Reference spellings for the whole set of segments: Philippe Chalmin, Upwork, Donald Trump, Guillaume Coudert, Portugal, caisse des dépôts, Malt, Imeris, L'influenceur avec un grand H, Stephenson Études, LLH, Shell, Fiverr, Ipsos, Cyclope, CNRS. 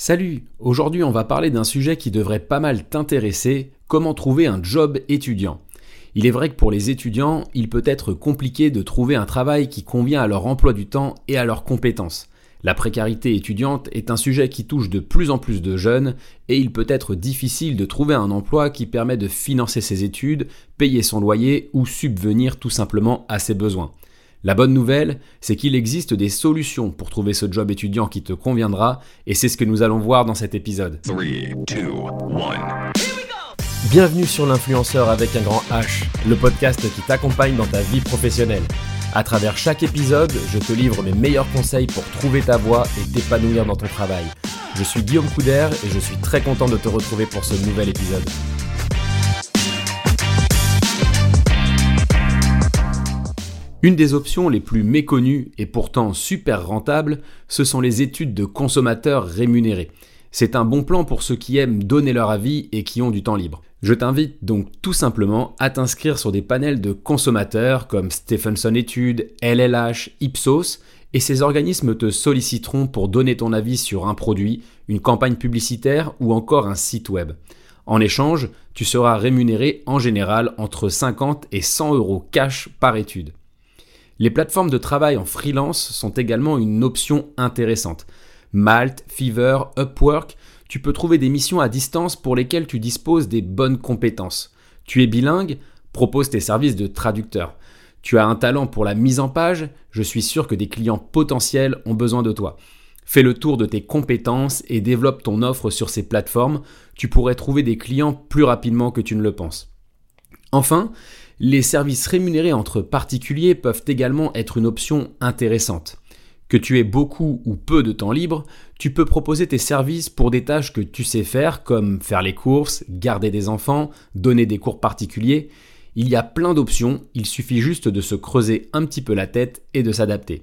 Salut, aujourd'hui on va parler d'un sujet qui devrait pas mal t'intéresser, comment trouver un job étudiant. Il est vrai que pour les étudiants, il peut être compliqué de trouver un travail qui convient à leur emploi du temps et à leurs compétences. La précarité étudiante est un sujet qui touche de plus en plus de jeunes et il peut être difficile de trouver un emploi qui permet de financer ses études, payer son loyer ou subvenir tout simplement à ses besoins. La bonne nouvelle, c'est qu'il existe des solutions pour trouver ce job étudiant qui te conviendra, et c'est ce que nous allons voir dans cet épisode. 3, 2, 1. Bienvenue sur L'influenceur avec un grand H, le podcast qui t'accompagne dans ta vie professionnelle. À travers chaque épisode, je te livre mes meilleurs conseils pour trouver ta voie et t'épanouir dans ton travail. Je suis Guillaume Coudert et je suis très content de te retrouver pour ce nouvel épisode. Une des options les plus méconnues et pourtant super rentables, ce sont les études de consommateurs rémunérés. C'est un bon plan pour ceux qui aiment donner leur avis et qui ont du temps libre. Je t'invite donc tout simplement à t'inscrire sur des panels de consommateurs comme Stephenson Études, LLH, Ipsos, et ces organismes te solliciteront pour donner ton avis sur un produit, une campagne publicitaire ou encore un site web. En échange, tu seras rémunéré en général entre 50 et 100 euros cash par étude. Les plateformes de travail en freelance sont également une option intéressante. Malt, Fiverr, Upwork, tu peux trouver des missions à distance pour lesquelles tu disposes des bonnes compétences. Tu es bilingue, propose tes services de traducteur. Tu as un talent pour la mise en page, je suis sûr que des clients potentiels ont besoin de toi. Fais le tour de tes compétences et développe ton offre sur ces plateformes, tu pourrais trouver des clients plus rapidement que tu ne le penses. Enfin, les services rémunérés entre particuliers peuvent également être une option intéressante. Que tu aies beaucoup ou peu de temps libre, tu peux proposer tes services pour des tâches que tu sais faire comme faire les courses, garder des enfants, donner des cours particuliers. Il y a plein d'options, il suffit juste de se creuser un petit peu la tête et de s'adapter.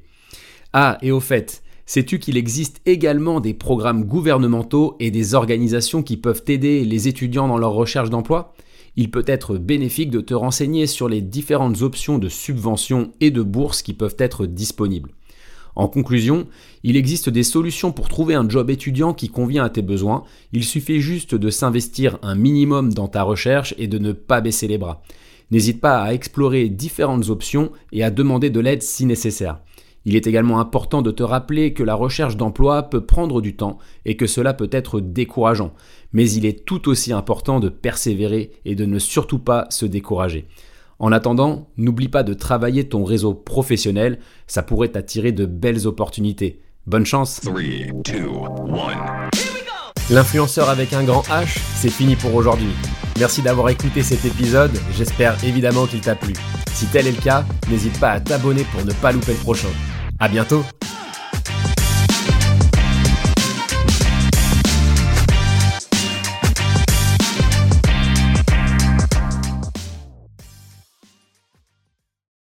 Ah, et au fait, sais-tu qu'il existe également des programmes gouvernementaux et des organisations qui peuvent aider les étudiants dans leur recherche d'emploi ? Il peut être bénéfique de te renseigner sur les différentes options de subventions et de bourses qui peuvent être disponibles. En conclusion, il existe des solutions pour trouver un job étudiant qui convient à tes besoins. Il suffit juste de s'investir un minimum dans ta recherche et de ne pas baisser les bras. N'hésite pas à explorer différentes options et à demander de l'aide si nécessaire. Il est également important de te rappeler que la recherche d'emploi peut prendre du temps et que cela peut être décourageant. Mais il est tout aussi important de persévérer et de ne surtout pas se décourager. En attendant, n'oublie pas de travailler ton réseau professionnel, ça pourrait t'attirer de belles opportunités. Bonne chance. 3, 2, 1. L'influenceur avec un grand H, c'est fini pour aujourd'hui. Merci d'avoir écouté cet épisode, j'espère évidemment qu'il t'a plu. Si tel est le cas, n'hésite pas à t'abonner pour ne pas louper le prochain. À bientôt!